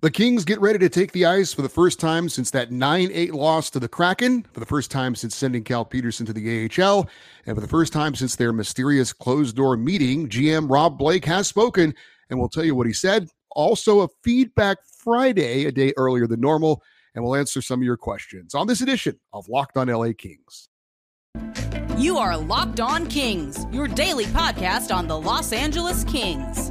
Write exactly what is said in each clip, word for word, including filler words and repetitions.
The Kings get ready to take the ice for the first time since that nine eight loss to the Kraken, for the first time since sending Cal Peterson to the A H L, and for the first time since their mysterious closed-door meeting, G M Rob Blake has spoken, and we'll tell you what he said. Also, a Feedback Friday, a day earlier than normal, and we'll answer some of your questions on this edition of Locked On L A Kings. You are Locked On Kings, your daily podcast on the Los Angeles Kings,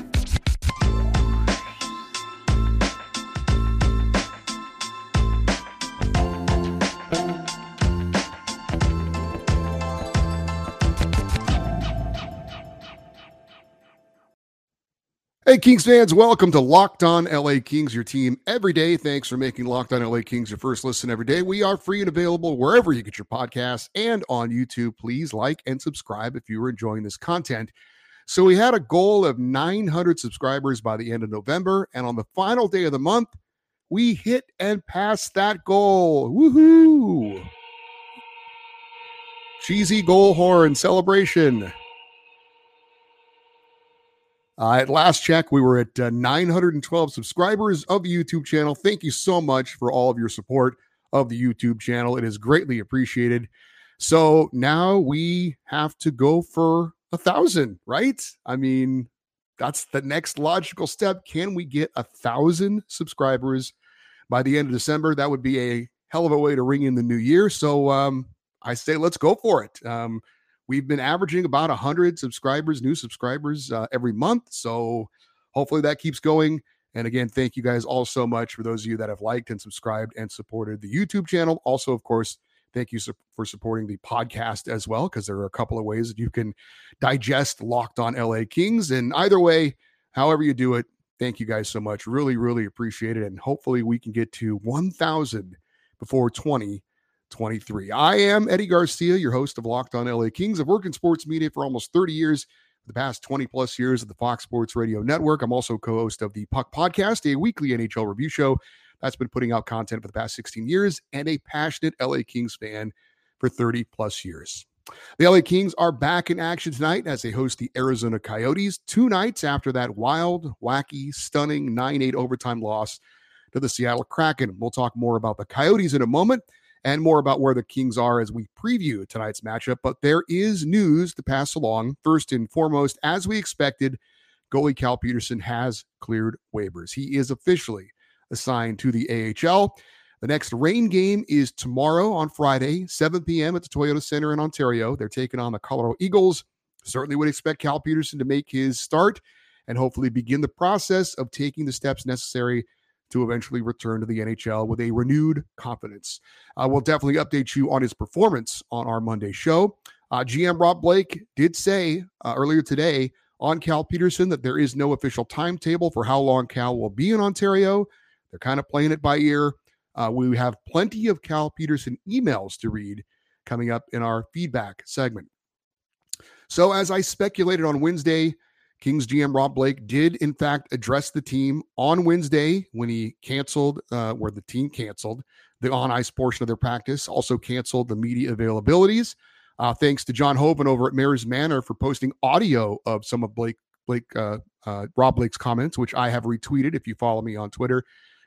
Hey, Kings fans, welcome to Locked On L A Kings, your team every day. Thanks for making Locked On L A Kings your first listen every day. We are free and available wherever you get your podcasts and on YouTube. Please like and subscribe if you are enjoying this content. So we had a goal of nine hundred subscribers by the end of November, and on the final day of the month, we hit and passed that goal. Woohoo! Cheesy goal horn celebration. Uh, at last check, we were at uh, nine hundred twelve subscribers of the YouTube channel. Thank you so much for all of your support of the YouTube channel. It is greatly appreciated. So now we have to go for a thousand, right? I mean, that's the next logical step. Can we get a thousand subscribers by the end of December? That would be a hell of a way to ring in the new year. So um, I say, let's go for it. Um, We've been averaging about one hundred subscribers, new subscribers uh, every month. So hopefully that keeps going. And again, thank you guys all so much for those of you that have liked and subscribed and supported the YouTube channel. Also, of course, thank you su- for supporting the podcast as well, because there are a couple of ways that you can digest Locked On L A Kings. And either way, however you do it, thank you guys so much. Really, really appreciate it. And hopefully we can get to one thousand before twenty twenty-three. I am Eddie Garcia, your host of Locked On L A Kings. I've worked in sports media for almost thirty years, the past twenty plus years at the Fox Sports Radio Network. I'm also co-host of the Puck Podcast, a weekly N H L review show that's been putting out content for the past sixteen years, and a passionate L A Kings fan for thirty plus years. The L A Kings are back in action tonight as they host the Arizona Coyotes, two nights after that wild, wacky, stunning nine eight overtime loss to the Seattle Kraken. We'll talk more about the Coyotes in a moment, and more about where the Kings are as we preview tonight's matchup. But there is news to pass along. First and foremost, as we expected, goalie Cal Peterson has cleared waivers. He is officially assigned to the A H L. The next rain game is tomorrow on Friday, seven p.m. at the Toyota Center in Ontario. They're taking on the Colorado Eagles. Certainly would expect Cal Peterson to make his start and hopefully begin the process of taking the steps necessary to eventually return to the N H L with a renewed confidence. Uh, we'll definitely update you on his performance on our Monday show. Uh, G M Rob Blake did say uh, earlier today on Cal Peterson that there is no official timetable for how long Cal will be in Ontario. They're kind of playing it by ear. Uh, we have plenty of Cal Peterson emails to read coming up in our feedback segment. So as I speculated on Wednesday, Kings G M Rob Blake did, in fact, address the team on Wednesday when he canceled, uh, where the team canceled the on-ice portion of their practice, also canceled the media availabilities. Uh, thanks to John Hoven over at Mayor's Manor for posting audio of some of Blake, Blake, uh, uh, Rob Blake's comments, which I have retweeted if you follow me on Twitter,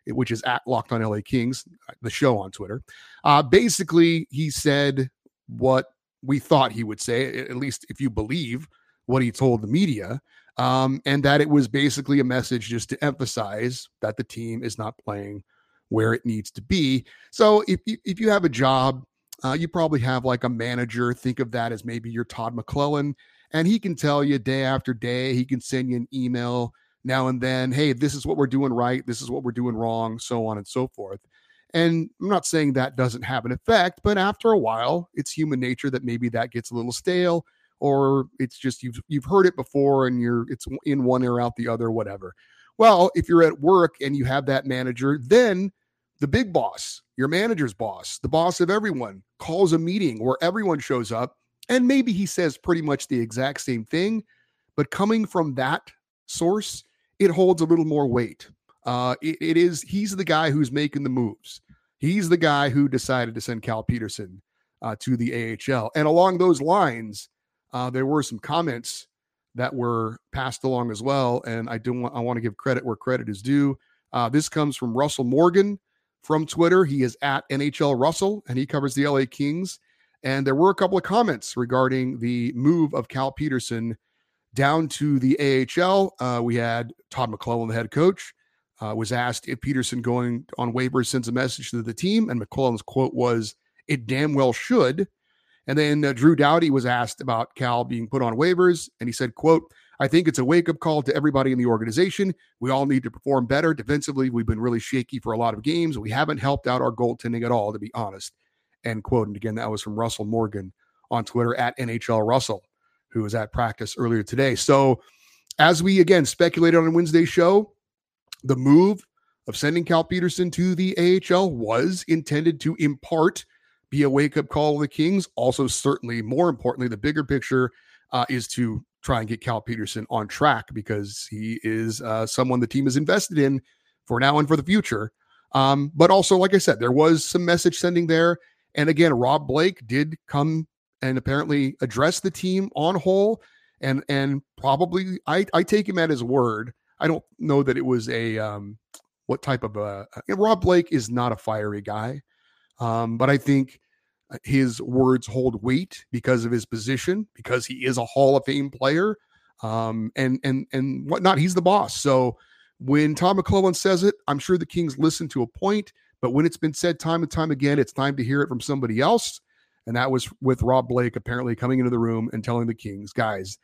which is at Locked On L A Kings, the show on Twitter. Uh, basically, he said what we thought he would say, at least if you believe what he told the media. Um, and that it was basically a message just to emphasize that the team is not playing where it needs to be. So if you, if you have a job, uh, you probably have like a manager. Think of that as maybe your Todd McLellan, and he can tell you day after day. He can send you an email now and then. Hey, this is what we're doing right. This is what we're doing wrong, so on and so forth. And I'm not saying that doesn't have an effect, but after a while, it's human nature that maybe that gets a little stale. Or it's just you've you've heard it before and you're it's in one ear out the other, whatever. Well, if you're at work and you have that manager, then the big boss, your manager's boss, the boss of everyone, calls a meeting where everyone shows up, and maybe he says pretty much the exact same thing, but coming from that source, it holds a little more weight. Uh, it, it is he's the guy who's making the moves. He's the guy who decided to send Cal Peterson uh, to the A H L, and along those lines. Uh, there were some comments that were passed along as well. And I do want, I want to give credit where credit is due. Uh, this comes from Russell Morgan from Twitter. He is at N H L Russell, and he covers the L A Kings. And there were a couple of comments regarding the move of Cal Peterson down to the A H L. Uh, we had Todd McLellan, the head coach, uh, was asked if Peterson going on waivers sends a message to the team. And McLellan's quote was, "It damn well should." And then uh, Drew Doughty was asked about Cal being put on waivers, and he said, quote, "I think it's a wake-up call to everybody in the organization. We all need to perform better. Defensively, we've been really shaky for a lot of games. We haven't helped out our goaltending at all, to be honest." End quote. And again, that was from Russell Morgan on Twitter, at N H L Russell, who was at practice earlier today. So as we, again, speculated on Wednesday's show, the move of sending Cal Peterson to the A H L was intended to, in part, be a wake-up call to the Kings. Also, certainly, more importantly, the bigger picture uh, is to try and get Cal Peterson on track, because he is uh, someone the team is invested in for now and for the future. Um, but also, like I said, there was some message sending there. And again, Rob Blake did come and apparently address the team on whole. And and probably, I, I take him at his word. I don't know that it was a, um, what type of a, you know, Rob Blake is not a fiery guy. Um, but I think his words hold weight because of his position, because he is a Hall of Fame player, um, and and and whatnot. He's the boss. So when Tom McLellan says it, I'm sure the Kings listen to a point. But when it's been said time and time again, it's time to hear it from somebody else. And that was with Rob Blake apparently coming into the room and telling the Kings, guys,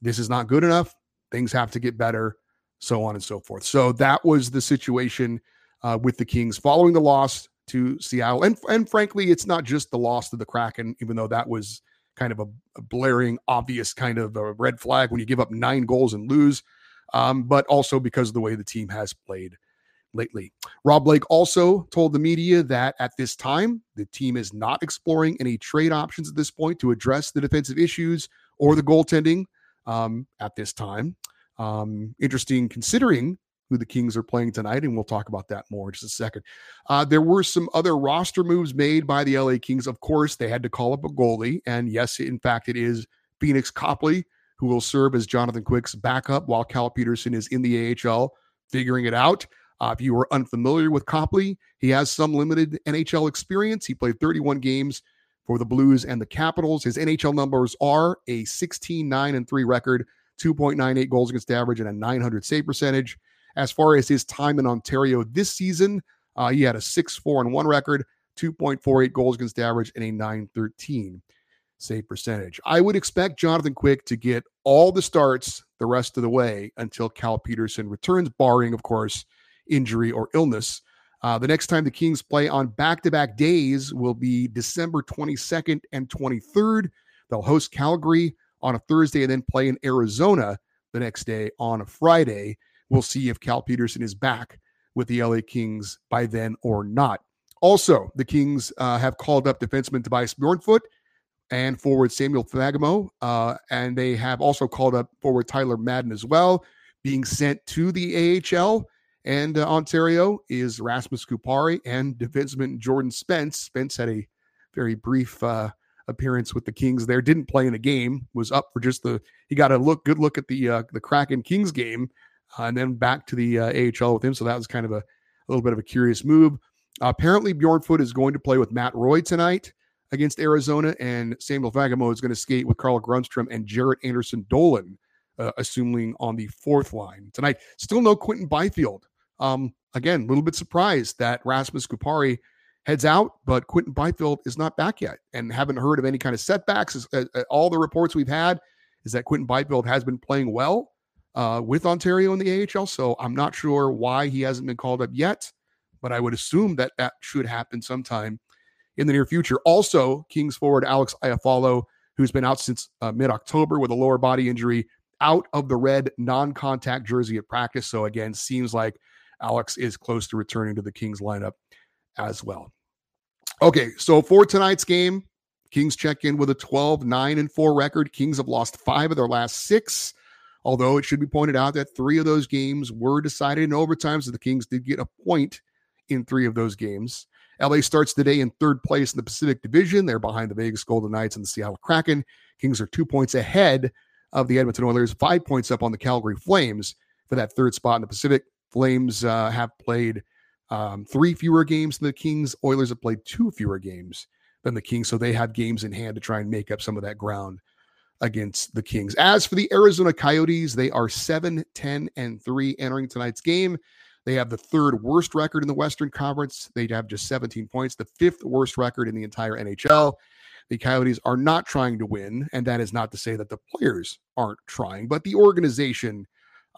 this is not good enough. Things have to get better, so on and so forth. So that was the situation uh, with the Kings following the loss to Seattle. And and frankly, it's not just the loss to the Kraken, even though that was kind of a, a blaring, obvious kind of a red flag when you give up nine goals and lose, um, but also because of the way the team has played lately. Rob Blake also told the media that at this time, the team is not exploring any trade options at this point to address the defensive issues or the goaltending um, at this time. Um, interesting considering who the Kings are playing tonight, and we'll talk about that more in just a second. Uh, there were some other roster moves made by the L A Kings. Of course, they had to call up a goalie, and yes, in fact, it is Phoenix Copley, who will serve as Jonathan Quick's backup while Cal Peterson is in the A H L figuring it out. Uh, if you were unfamiliar with Copley, he has some limited N H L experience. He played thirty-one games for the Blues and the Capitals. His N H L numbers are a sixteen nine three record, two point nine eight goals against average, and a nine hundred save percentage. As far as his time in Ontario this season, uh, he had a six four one record, two point four eight goals against average, and a nine thirteen save percentage. I would expect Jonathan Quick to get all the starts the rest of the way until Cal Peterson returns, barring, of course, injury or illness. Uh, the next time the Kings play on back-to-back days will be December twenty-second and twenty-third. They'll host Calgary on a Thursday and then play in Arizona the next day on a Friday. We'll see if Cal Peterson is back with the L A Kings by then or not. Also, the Kings uh, have called up defenseman Tobias Bjornfoot and forward Samuel Fagemo, uh, and they have also called up forward Tyler Madden as well, being sent to the A H L. And uh, Ontario is Rasmus Kupari and defenseman Jordan Spence. Spence had a very brief uh, appearance with the Kings there. Didn't play in a game. Was up for just the – he got a look good look at the uh, the Kraken-Kings game. Uh, and then back to the uh, A H L with him. So that was kind of a, a little bit of a curious move. Uh, apparently, Bjornfoot is going to play with Matt Roy tonight against Arizona, and Samuel Fagemo is going to skate with Carl Grunstrom and Jarrett Anderson Dolan, uh, assuming on the fourth line tonight. Still no Quentin Byfield. Um, again, a little bit surprised that Rasmus Kupari heads out, but Quentin Byfield is not back yet and haven't heard of any kind of setbacks. All the reports we've had is that Quentin Byfield has been playing well Uh, with Ontario in the A H L, so I'm not sure why he hasn't been called up yet, but I would assume that that should happen sometime in the near future. Also, Kings forward Alex Iafallo, who's been out since uh, mid-October with a lower body injury, out of the red non-contact jersey at practice. So again, seems like Alex is close to returning to the Kings lineup as well. Okay, so for tonight's game, Kings check in with a twelve nine four record. Kings have lost five of their last six. Although it should be pointed out that three of those games were decided in overtime, so the Kings did get a point in three of those games. L A starts today in third place in the Pacific Division. They're behind the Vegas Golden Knights and the Seattle Kraken. Kings are two points ahead of the Edmonton Oilers, five points up on the Calgary Flames for that third spot in the Pacific. Flames uh, have played um, three fewer games than the Kings. Oilers have played two fewer games than the Kings, so they have games in hand to try and make up some of that ground against the Kings. As for the Arizona Coyotes, they are seven, ten, and three entering tonight's game. They have the third worst record in the Western Conference. They have just seventeen points, the fifth worst record in the entire N H L. The Coyotes are not trying to win, and that is not to say that the players aren't trying, but the organization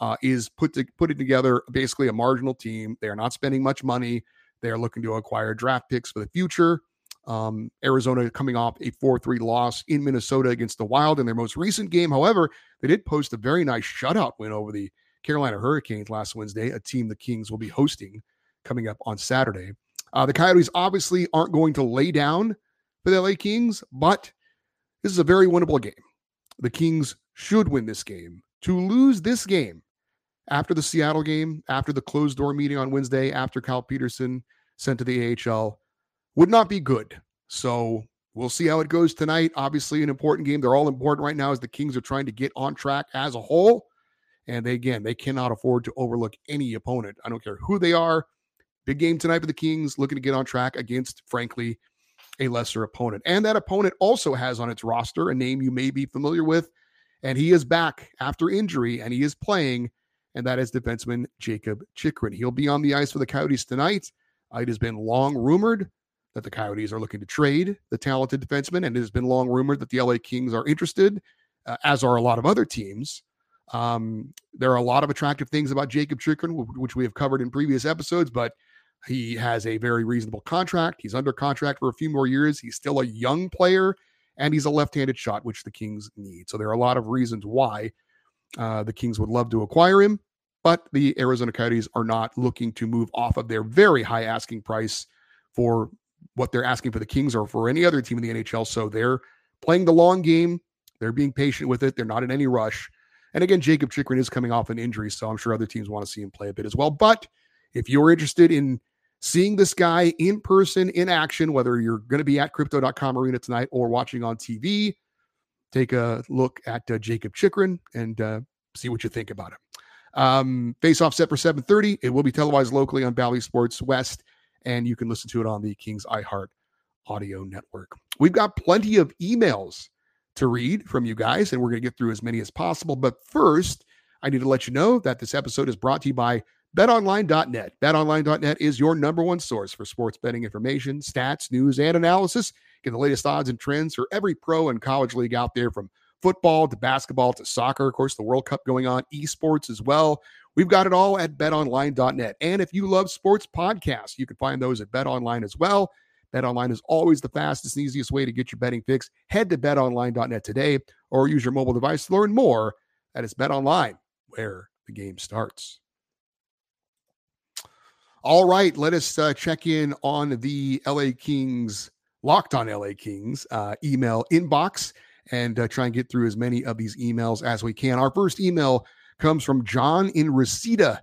uh, is put to, putting together basically a marginal team. They are not spending much money. They are looking to acquire draft picks for the future. Um, Arizona coming off a four three loss in Minnesota against the Wild in their most recent game. However, they did post a very nice shutout win over the Carolina Hurricanes last Wednesday, a team the Kings will be hosting coming up on Saturday. Uh, the Coyotes obviously aren't going to lay down for the L A Kings, but this is a very winnable game. The Kings should win this game. To lose this game after the Seattle game, after the closed-door meeting on Wednesday, after Cal Peterson sent to the A H L, would not be good. So we'll see how it goes tonight. Obviously an important game. They're all important right now as the Kings are trying to get on track as a whole. And they, again, they cannot afford to overlook any opponent. I don't care who they are. Big game tonight for the Kings, looking to get on track against, frankly, a lesser opponent. And that opponent also has on its roster a name you may be familiar with. And he is back after injury, and he is playing. And that is defenseman Jakob Chychrun. He'll be on the ice for the Coyotes tonight. Uh, it has been long rumored that the Coyotes are looking to trade the talented defenseman, and it has been long rumored that the L A Kings are interested, uh, as are a lot of other teams. Um, there are a lot of attractive things about Jakob Chychrun, which we have covered in previous episodes, but he has a very reasonable contract. He's under contract for a few more years. He's still a young player, and he's a left-handed shot, which the Kings need. So there are a lot of reasons why uh, the Kings would love to acquire him, but the Arizona Coyotes are not looking to move off of their very high asking price for what they're asking for the Kings or for any other team in the N H L. So they're playing the long game. They're being patient with it. They're not in any rush. And again, Jakob Chychrun is coming off an injury, so I'm sure other teams want to see him play a bit as well. But if you're interested in seeing this guy in person, in action, whether you're going to be at Crypto dot com Arena tonight or watching on T V, take a look at uh, Jakob Chychrun and uh, see what you think about him. Um, face-off set for seven thirty. It will be televised locally on Bally Sports West, and you can listen to it on the Kings iHeart Audio Network. We've got plenty of emails to read from you guys, and we're going to get through as many as possible. But first, I need to let you know that this episode is brought to you by bet online dot net. bet online dot net is your number one source for sports betting information, stats, news, and analysis. Get the latest odds and trends for every pro and college league out there, from football to basketball to soccer. Of course, the World Cup going on, esports as well. We've got it all at bet online dot net. And if you love sports podcasts, you can find those at BetOnline as well. BetOnline is always the fastest and easiest way to get your betting fix. Head to bet online dot net today or use your mobile device to learn more. That is BetOnline, where the game starts. All right, let us uh, check in on the L A Kings, Locked On L A Kings uh, email inbox and uh, try and get through as many of these emails as we can. Our first email comes from John in Reseda,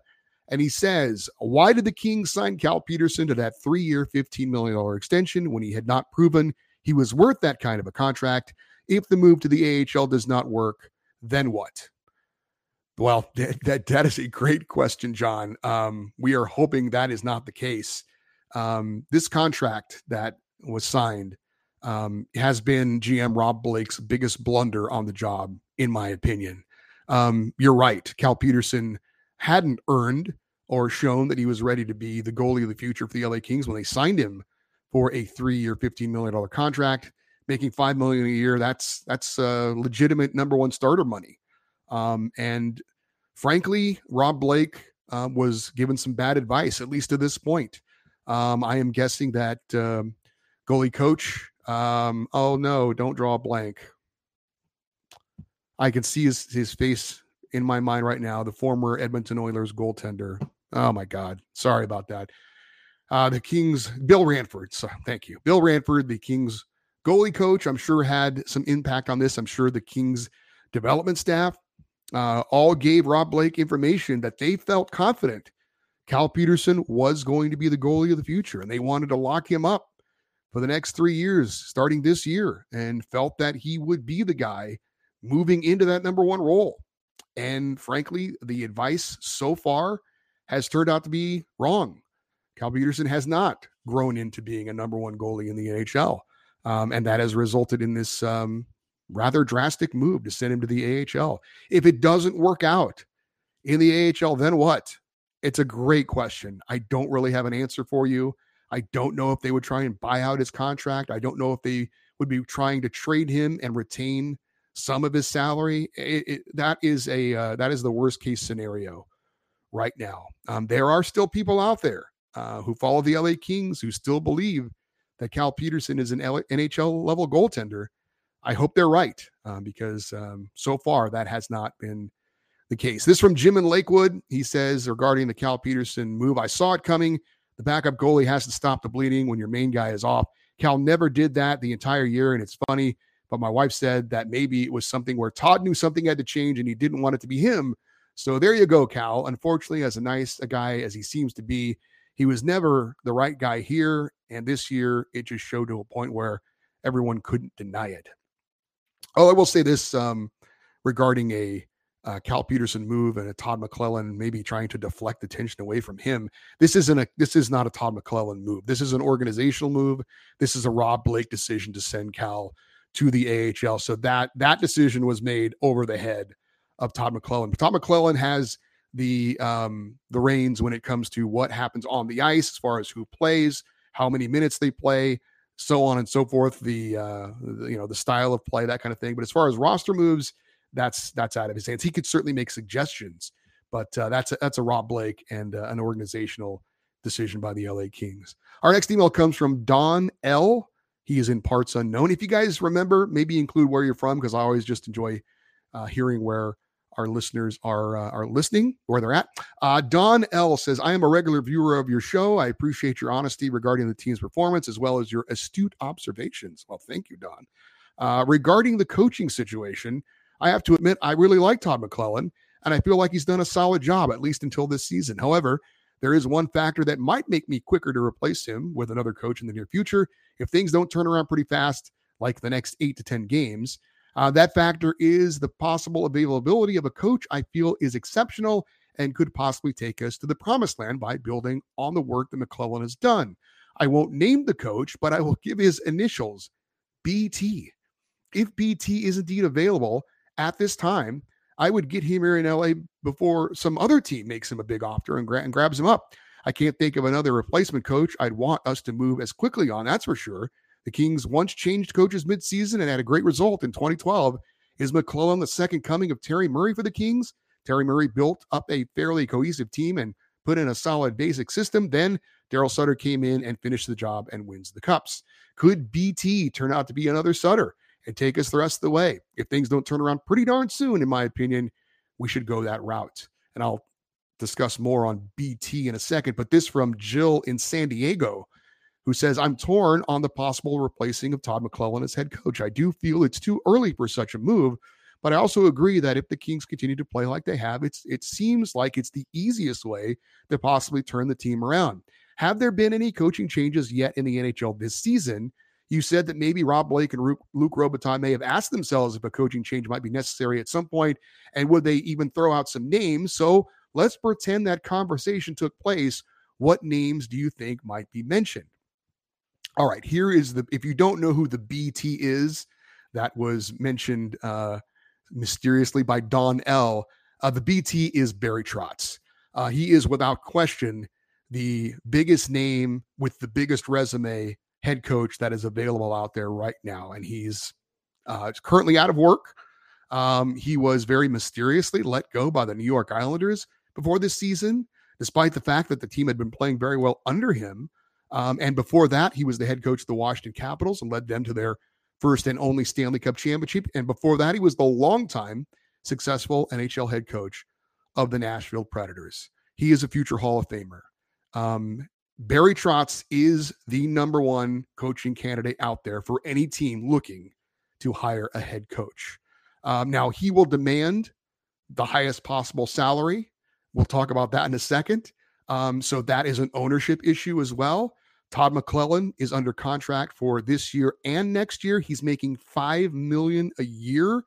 and he says, why did the Kings sign Cal Peterson to that three-year, fifteen million dollars extension when he had not proven he was worth that kind of a contract? If the move to the A H L does not work, then what? Well, that, that, that is a great question, John. Um, we are hoping that is not the case. Um, this contract that was signed um, has been G M Rob Blake's biggest blunder on the job, in my opinion. Um, you're right. Cal Peterson hadn't earned or shown that he was ready to be the goalie of the future for the L A Kings when they signed him for a three-year, fifteen million dollars contract, making five million dollars a year. That's, that's uh, legitimate number one starter money. Um, and frankly, Rob Blake uh, was given some bad advice, at least to this point. Um, I am guessing that um, goalie coach, um, oh no, don't draw a blank. I can see his, his face in my mind right now, the former Edmonton Oilers goaltender. Oh, my God. Sorry about that. Uh, the Kings, Bill Ranford. So, thank you. Bill Ranford, the Kings goalie coach, I'm sure had some impact on this. I'm sure the Kings development staff uh, all gave Rob Blake information that they felt confident Cal Peterson was going to be the goalie of the future, and they wanted to lock him up for the next three years, starting this year, and felt that he would be the guy moving into that number one role. And frankly, the advice so far has turned out to be wrong. Cal Peterson has not grown into being a number one goalie in the N H L. Um, and that has resulted in this um, rather drastic move to send him to the A H L. If it doesn't work out in the A H L, then what? It's a great question. I don't really have an answer for you. I don't know if they would try and buy out his contract. I don't know if they would be trying to trade him and retain some of his salary. It, it, that is a uh, that is the worst case scenario right now. Um, there are still people out there uh, who follow the L A Kings who still believe that Cal Peterson is an N H L level goaltender. I hope they're right um, because um, so far that has not been the case. This from Jim in Lakewood. He says regarding the Cal Peterson move, I saw it coming. The backup goalie has to stop the bleeding when your main guy is off. Cal never did that the entire year, and it's funny, but my wife said that maybe it was something where Todd knew something had to change and he didn't want it to be him. So there you go, Cal. Unfortunately, as a nice a guy as he seems to be, he was never the right guy here, and this year it just showed to a point where everyone couldn't deny it. Oh, I will say this um, regarding a Uh, Cal Peterson move and a Todd McLellan maybe trying to deflect attention away from him. This isn't a this is not a Todd McLellan move. This is an organizational move. This is a Rob Blake decision to send Cal to the A H L. So that that decision was made over the head of Todd McLellan. But Todd McLellan has the um, the reins when it comes to what happens on the ice as far as who plays, how many minutes they play, so on and so forth. The, uh, the you know the style of play, that kind of thing. But as far as roster moves, That's that's out of his hands. He could certainly make suggestions, but uh, that's a, that's a Rob Blake and uh, an organizational decision by the L A Kings. Our next email comes from Don L. He is in parts unknown. If you guys remember, maybe include where you're from because I always just enjoy uh, hearing where our listeners are uh, are listening, where they're at. Uh, Don L. says, I am a regular viewer of your show. I appreciate your honesty regarding the team's performance as well as your astute observations. Well, thank you, Don. Uh, regarding the coaching situation, I have to admit, I really like Todd McLellan, and I feel like he's done a solid job, at least until this season. However, there is one factor that might make me quicker to replace him with another coach in the near future if things don't turn around pretty fast, like the next eight to ten games. Uh, that factor is the possible availability of a coach I feel is exceptional and could possibly take us to the promised land by building on the work that McLellan has done. I won't name the coach, but I will give his initials, B T. If B T is indeed available, at this time, I would get him here in L A before some other team makes him a big offer and, gra- and grabs him up. I can't think of another replacement coach I'd want us to move as quickly on, that's for sure. The Kings once changed coaches midseason and had a great result in twenty twelve. Is McLellan the second coming of Terry Murray for the Kings? Terry Murray built up a fairly cohesive team and put in a solid basic system. Then Daryl Sutter came in and finished the job and wins the cups. Could B T turn out to be another Sutter and take us the rest of the way? If things don't turn around pretty darn soon, in my opinion, we should go that route. And I'll discuss more on B T in a second, but this from Jill in San Diego, who says, I'm torn on the possible replacing of Todd McLellan as head coach. I do feel it's too early for such a move, but I also agree that if the Kings continue to play like they have, it's it seems like it's the easiest way to possibly turn the team around. Have there been any coaching changes yet in the N H L this season? You said that maybe Rob Blake and Luke Robitaille may have asked themselves if a coaching change might be necessary at some point, and would they even throw out some names? So let's pretend that conversation took place. What names do you think might be mentioned? All right, here is the, if you don't know who the B T is, that was mentioned uh, mysteriously by Don L. Uh, the B T is Barry Trotz. Uh, he is without question the biggest name with the biggest resume head coach that is available out there right now. And he's uh, currently out of work. Um, he was very mysteriously let go by the New York Islanders before this season, despite the fact that the team had been playing very well under him. Um, and before that, he was the head coach of the Washington Capitals and led them to their first and only Stanley Cup championship. And before that, he was the longtime successful N H L head coach of the Nashville Predators. He is a future Hall of Famer. Um, Barry Trotz is the number one coaching candidate out there for any team looking to hire a head coach. Um, now, he will demand the highest possible salary. We'll talk about that in a second. Um, so that is an ownership issue as well. Todd McLellan is under contract for this year and next year. He's making five million dollars a year,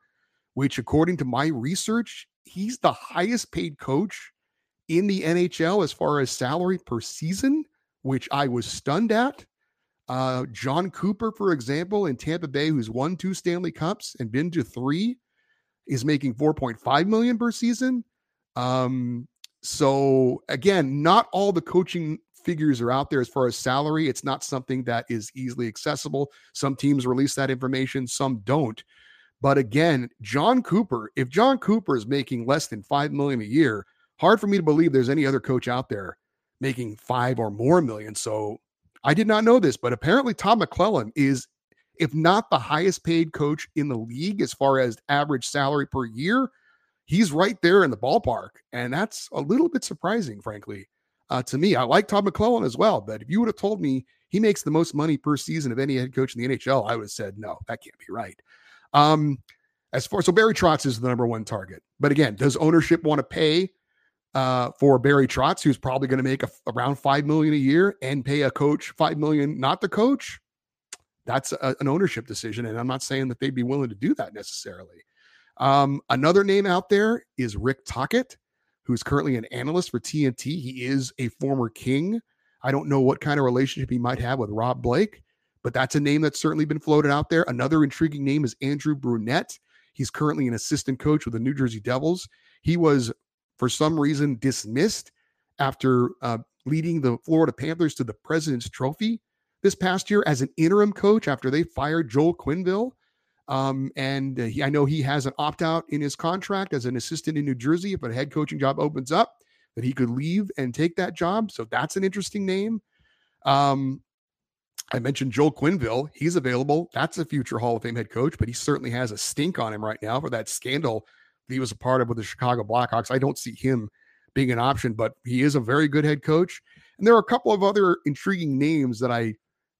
which according to my research, he's the highest paid coach in the N H L as far as salary per season, which I was stunned at. Uh, John Cooper, for example, in Tampa Bay, who's won two Stanley Cups and been to three, is making four point five million dollars per season. Um, so again, not all the coaching figures are out there as far as salary. It's not something that is easily accessible. Some teams release that information, some don't. But again, John Cooper, if John Cooper is making less than five million dollars a year, hard for me to believe there's any other coach out there making five or more million. So I did not know this, but apparently Todd McLellan is, if not the highest paid coach in the league, as far as average salary per year, he's right there in the ballpark. And that's a little bit surprising, frankly, uh, to me. I like Todd McLellan as well, but if you would have told me he makes the most money per season of any head coach in the N H L, I would have said, no, that can't be right. Um, as far so Barry Trotz is the number one target, but again, does ownership want to pay uh, for Barry Trotz, who's probably going to make a, around five million a year, and pay a coach five million, not the coach? That's a, an ownership decision, and I'm not saying that they'd be willing to do that necessarily. Um, another name out there is Rick Tocchet, who's currently an analyst for T N T. He is a former King. I don't know what kind of relationship he might have with Rob Blake, but that's a name that's certainly been floated out there. Another intriguing name is Andrew Brunette. He's currently an assistant coach with the New Jersey Devils. He was, for some reason, dismissed after uh, leading the Florida Panthers to the President's Trophy this past year as an interim coach after they fired Joel Quinville. Um, and uh, he, I know he has an opt-out in his contract as an assistant in New Jersey. If a head coaching job opens up, that he could leave and take that job. So that's an interesting name. Um, I mentioned Joel Quinville. He's available. That's a future Hall of Fame head coach, but he certainly has a stink on him right now for that scandal that he was a part of with the Chicago Blackhawks. I don't see him being an option, but he is a very good head coach. And there are a couple of other intriguing names that I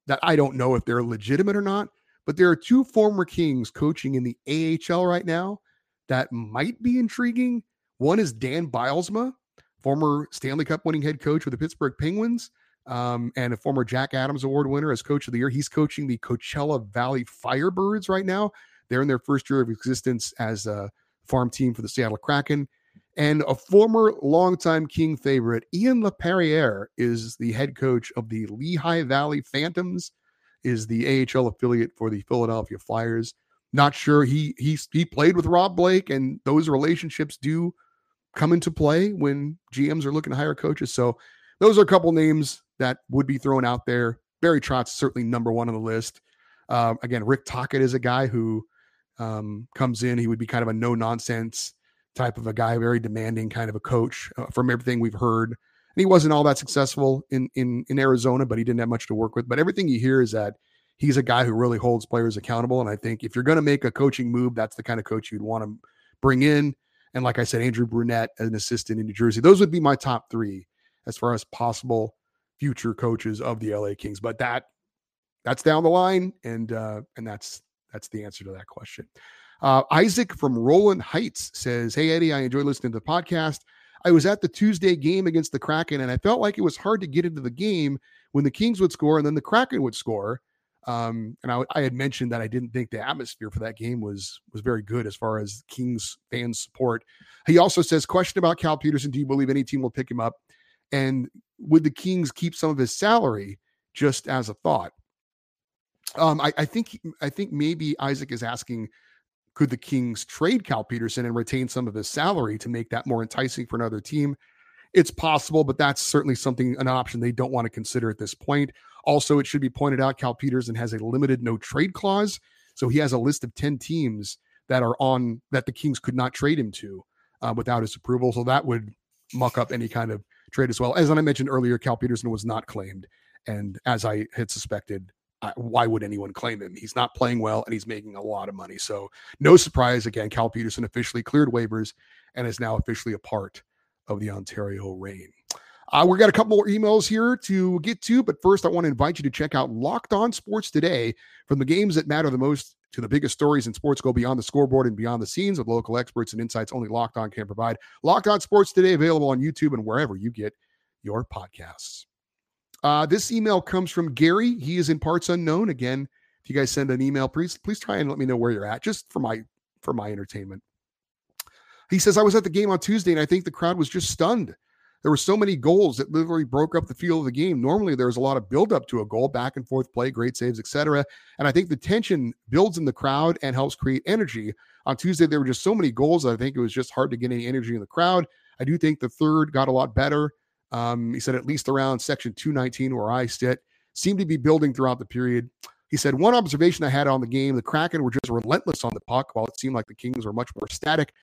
that I don't know if they're legitimate or not, but there are two former Kings coaching in the A H L right now that might be intriguing. One is Dan Bylsma, former Stanley Cup winning head coach with the Pittsburgh Penguins. Um, and a former Jack Adams Award winner as coach of the year. He's coaching the Coachella Valley Firebirds right now. They're in their first year of existence as a farm team for the Seattle Kraken. And a former longtime King favorite, Ian LaPerriere, is the head coach of the Lehigh Valley Phantoms, is the A H L affiliate for the Philadelphia Flyers. Not sure. He, he, he played with Rob Blake, and those relationships do come into play when G Ms are looking to hire coaches. So those are a couple names that would be thrown out there. Barry Trotz is certainly number one on the list. Uh, again, Rick Tocchet is a guy who um, comes in. He would be kind of a no-nonsense type of a guy, very demanding kind of a coach uh, from everything we've heard. And he wasn't all that successful in, in, in Arizona, but he didn't have much to work with. But everything you hear is that he's a guy who really holds players accountable. And I think if you're going to make a coaching move, that's the kind of coach you'd want to bring in. And like I said, Andrew Brunette, an assistant in New Jersey. Those would be my top three as far as possible future coaches of the L A Kings, but that that's down the line. And, uh, and that's, that's the answer to that question. Uh, Isaac from Roland Heights says, "Hey Eddie, I enjoy listening to the podcast. I was at the Tuesday game against the Kraken, and I felt like it was hard to get into the game when the Kings would score and then the Kraken would score. Um, and I, I had mentioned that I didn't think the atmosphere for that game was, was very good as far as Kings fans support." He also says, "Question about Cal Peterson. Do you believe any team will pick him up? And would the Kings keep some of his salary?" Just as a thought. Um, I, I think I think maybe Isaac is asking, could the Kings trade Cal Peterson and retain some of his salary to make that more enticing for another team? It's possible, but that's certainly something, an option they don't want to consider at this point. Also, it should be pointed out, Cal Peterson has a limited no trade clause. So he has a list of ten teams that are on that the Kings could not trade him to uh, without his approval. So that would muck up any kind of trade as well. As I mentioned earlier, Cal Peterson was not claimed, and as I had suspected, I, why would anyone claim him? He's not playing well, and he's making a lot of money. So no surprise. Again, Cal Peterson officially cleared waivers and is now officially a part of the Ontario Reign. Uh, we've got a couple more emails here to get to, but first I want to invite you to check out Locked On Sports Today. From the games that matter the most to the biggest stories in sports, go beyond the scoreboard and beyond the scenes with local experts and insights only Locked On can provide. Locked On Sports Today, available on YouTube and wherever you get your podcasts. Uh, this email comes from Gary. He is in parts unknown. Again, if you guys send an email, please, please try and let me know where you're at, just for my for my entertainment. He says, I was at the game on Tuesday, and I think the crowd was just stunned. There were so many goals that literally broke up the feel of the game. Normally, there's a lot of buildup to a goal, back and forth play, great saves, et cetera. And I think the tension builds in the crowd and helps create energy. On Tuesday, there were just so many goals. I think it was just hard to get any energy in the crowd. I do think the third got a lot better. Um, he said, at least around section two nineteen, where I sit, seemed to be building throughout the period. He said, one observation I had on the game, the Kraken were just relentless on the puck, while it seemed like the Kings were much more static.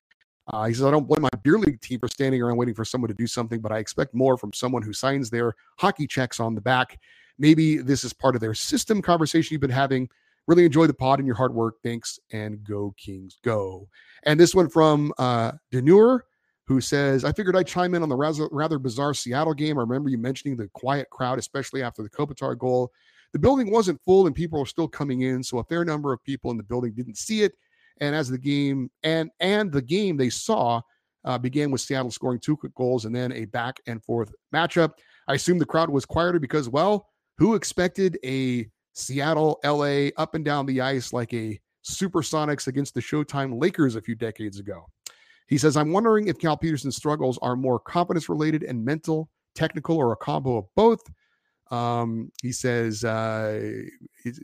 Uh, he says, I don't blame my beer league team for standing around waiting for someone to do something, but I expect more from someone who signs their hockey checks on the back. Maybe this is part of their system conversation you've been having. Really enjoy the pod and your hard work. Thanks, and go Kings, go. And this one from uh, Denure, who says, I figured I'd chime in on the rather, rather bizarre Seattle game. I remember you mentioning the quiet crowd, especially after the Kopitar goal. The building wasn't full and people were still coming in, so a fair number of people in the building didn't see it. And as the game and and the game they saw uh, began with Seattle scoring two quick goals and then a back and forth matchup. I assume the crowd was quieter because, well, who expected a Seattle L A up and down the ice like a Supersonics against the Showtime Lakers a few decades ago? He says, I'm wondering if Cal Peterson's struggles are more confidence related and mental, technical, or a combo of both. Um, he says, uh, he's,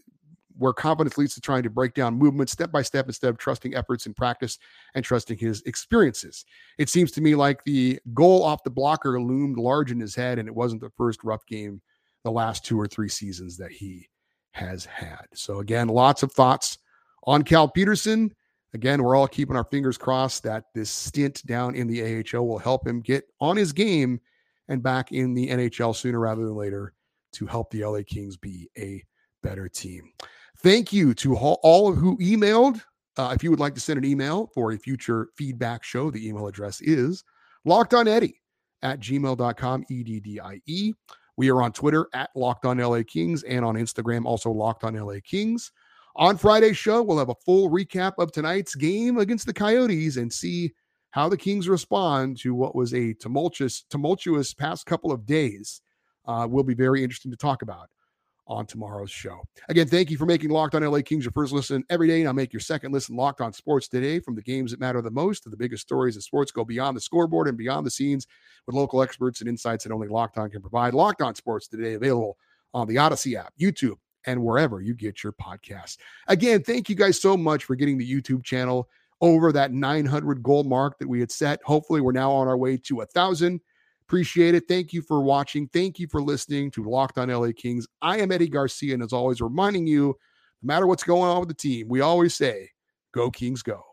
where confidence leads to trying to break down movement step by step instead of trusting efforts in practice and trusting his experiences. It seems to me like the goal off the blocker loomed large in his head, and it wasn't the first rough game the last two or three seasons that he has had. So again, lots of thoughts on Cal Peterson. Again, we're all keeping our fingers crossed that this stint down in the A H L will help him get on his game and back in the N H L sooner rather than later to help the L A Kings be a better team. Thank you to all of who emailed. Uh, if you would like to send an email for a future feedback show, the email address is lockedoneddy at gmail dot com, E D D I E. We are on Twitter at LockedOnLAKings and on Instagram, also LockedOnLAKings. On Friday's show, we'll have a full recap of tonight's game against the Coyotes and see how the Kings respond to what was a tumultuous, tumultuous past couple of days. Uh, will be very interesting to talk about on tomorrow's show. Again, thank you for making Locked On L A Kings your first listen every day. Now make your second listen Locked On Sports Today. From the games that matter the most to the biggest stories in sports, go beyond the scoreboard and beyond the scenes with local experts and insights that only Locked On can provide. Locked On Sports Today, available on the Odyssey app, YouTube, and wherever you get your podcasts. Again, thank you guys so much for getting the YouTube channel over that nine hundred goal mark that we had set. Hopefully we're now on our way to one thousand. Appreciate it. Thank you for watching. Thank you for listening to Locked On L A Kings. I am Eddie Garcia, and as always, reminding you, no matter what's going on with the team, we always say, go Kings, go.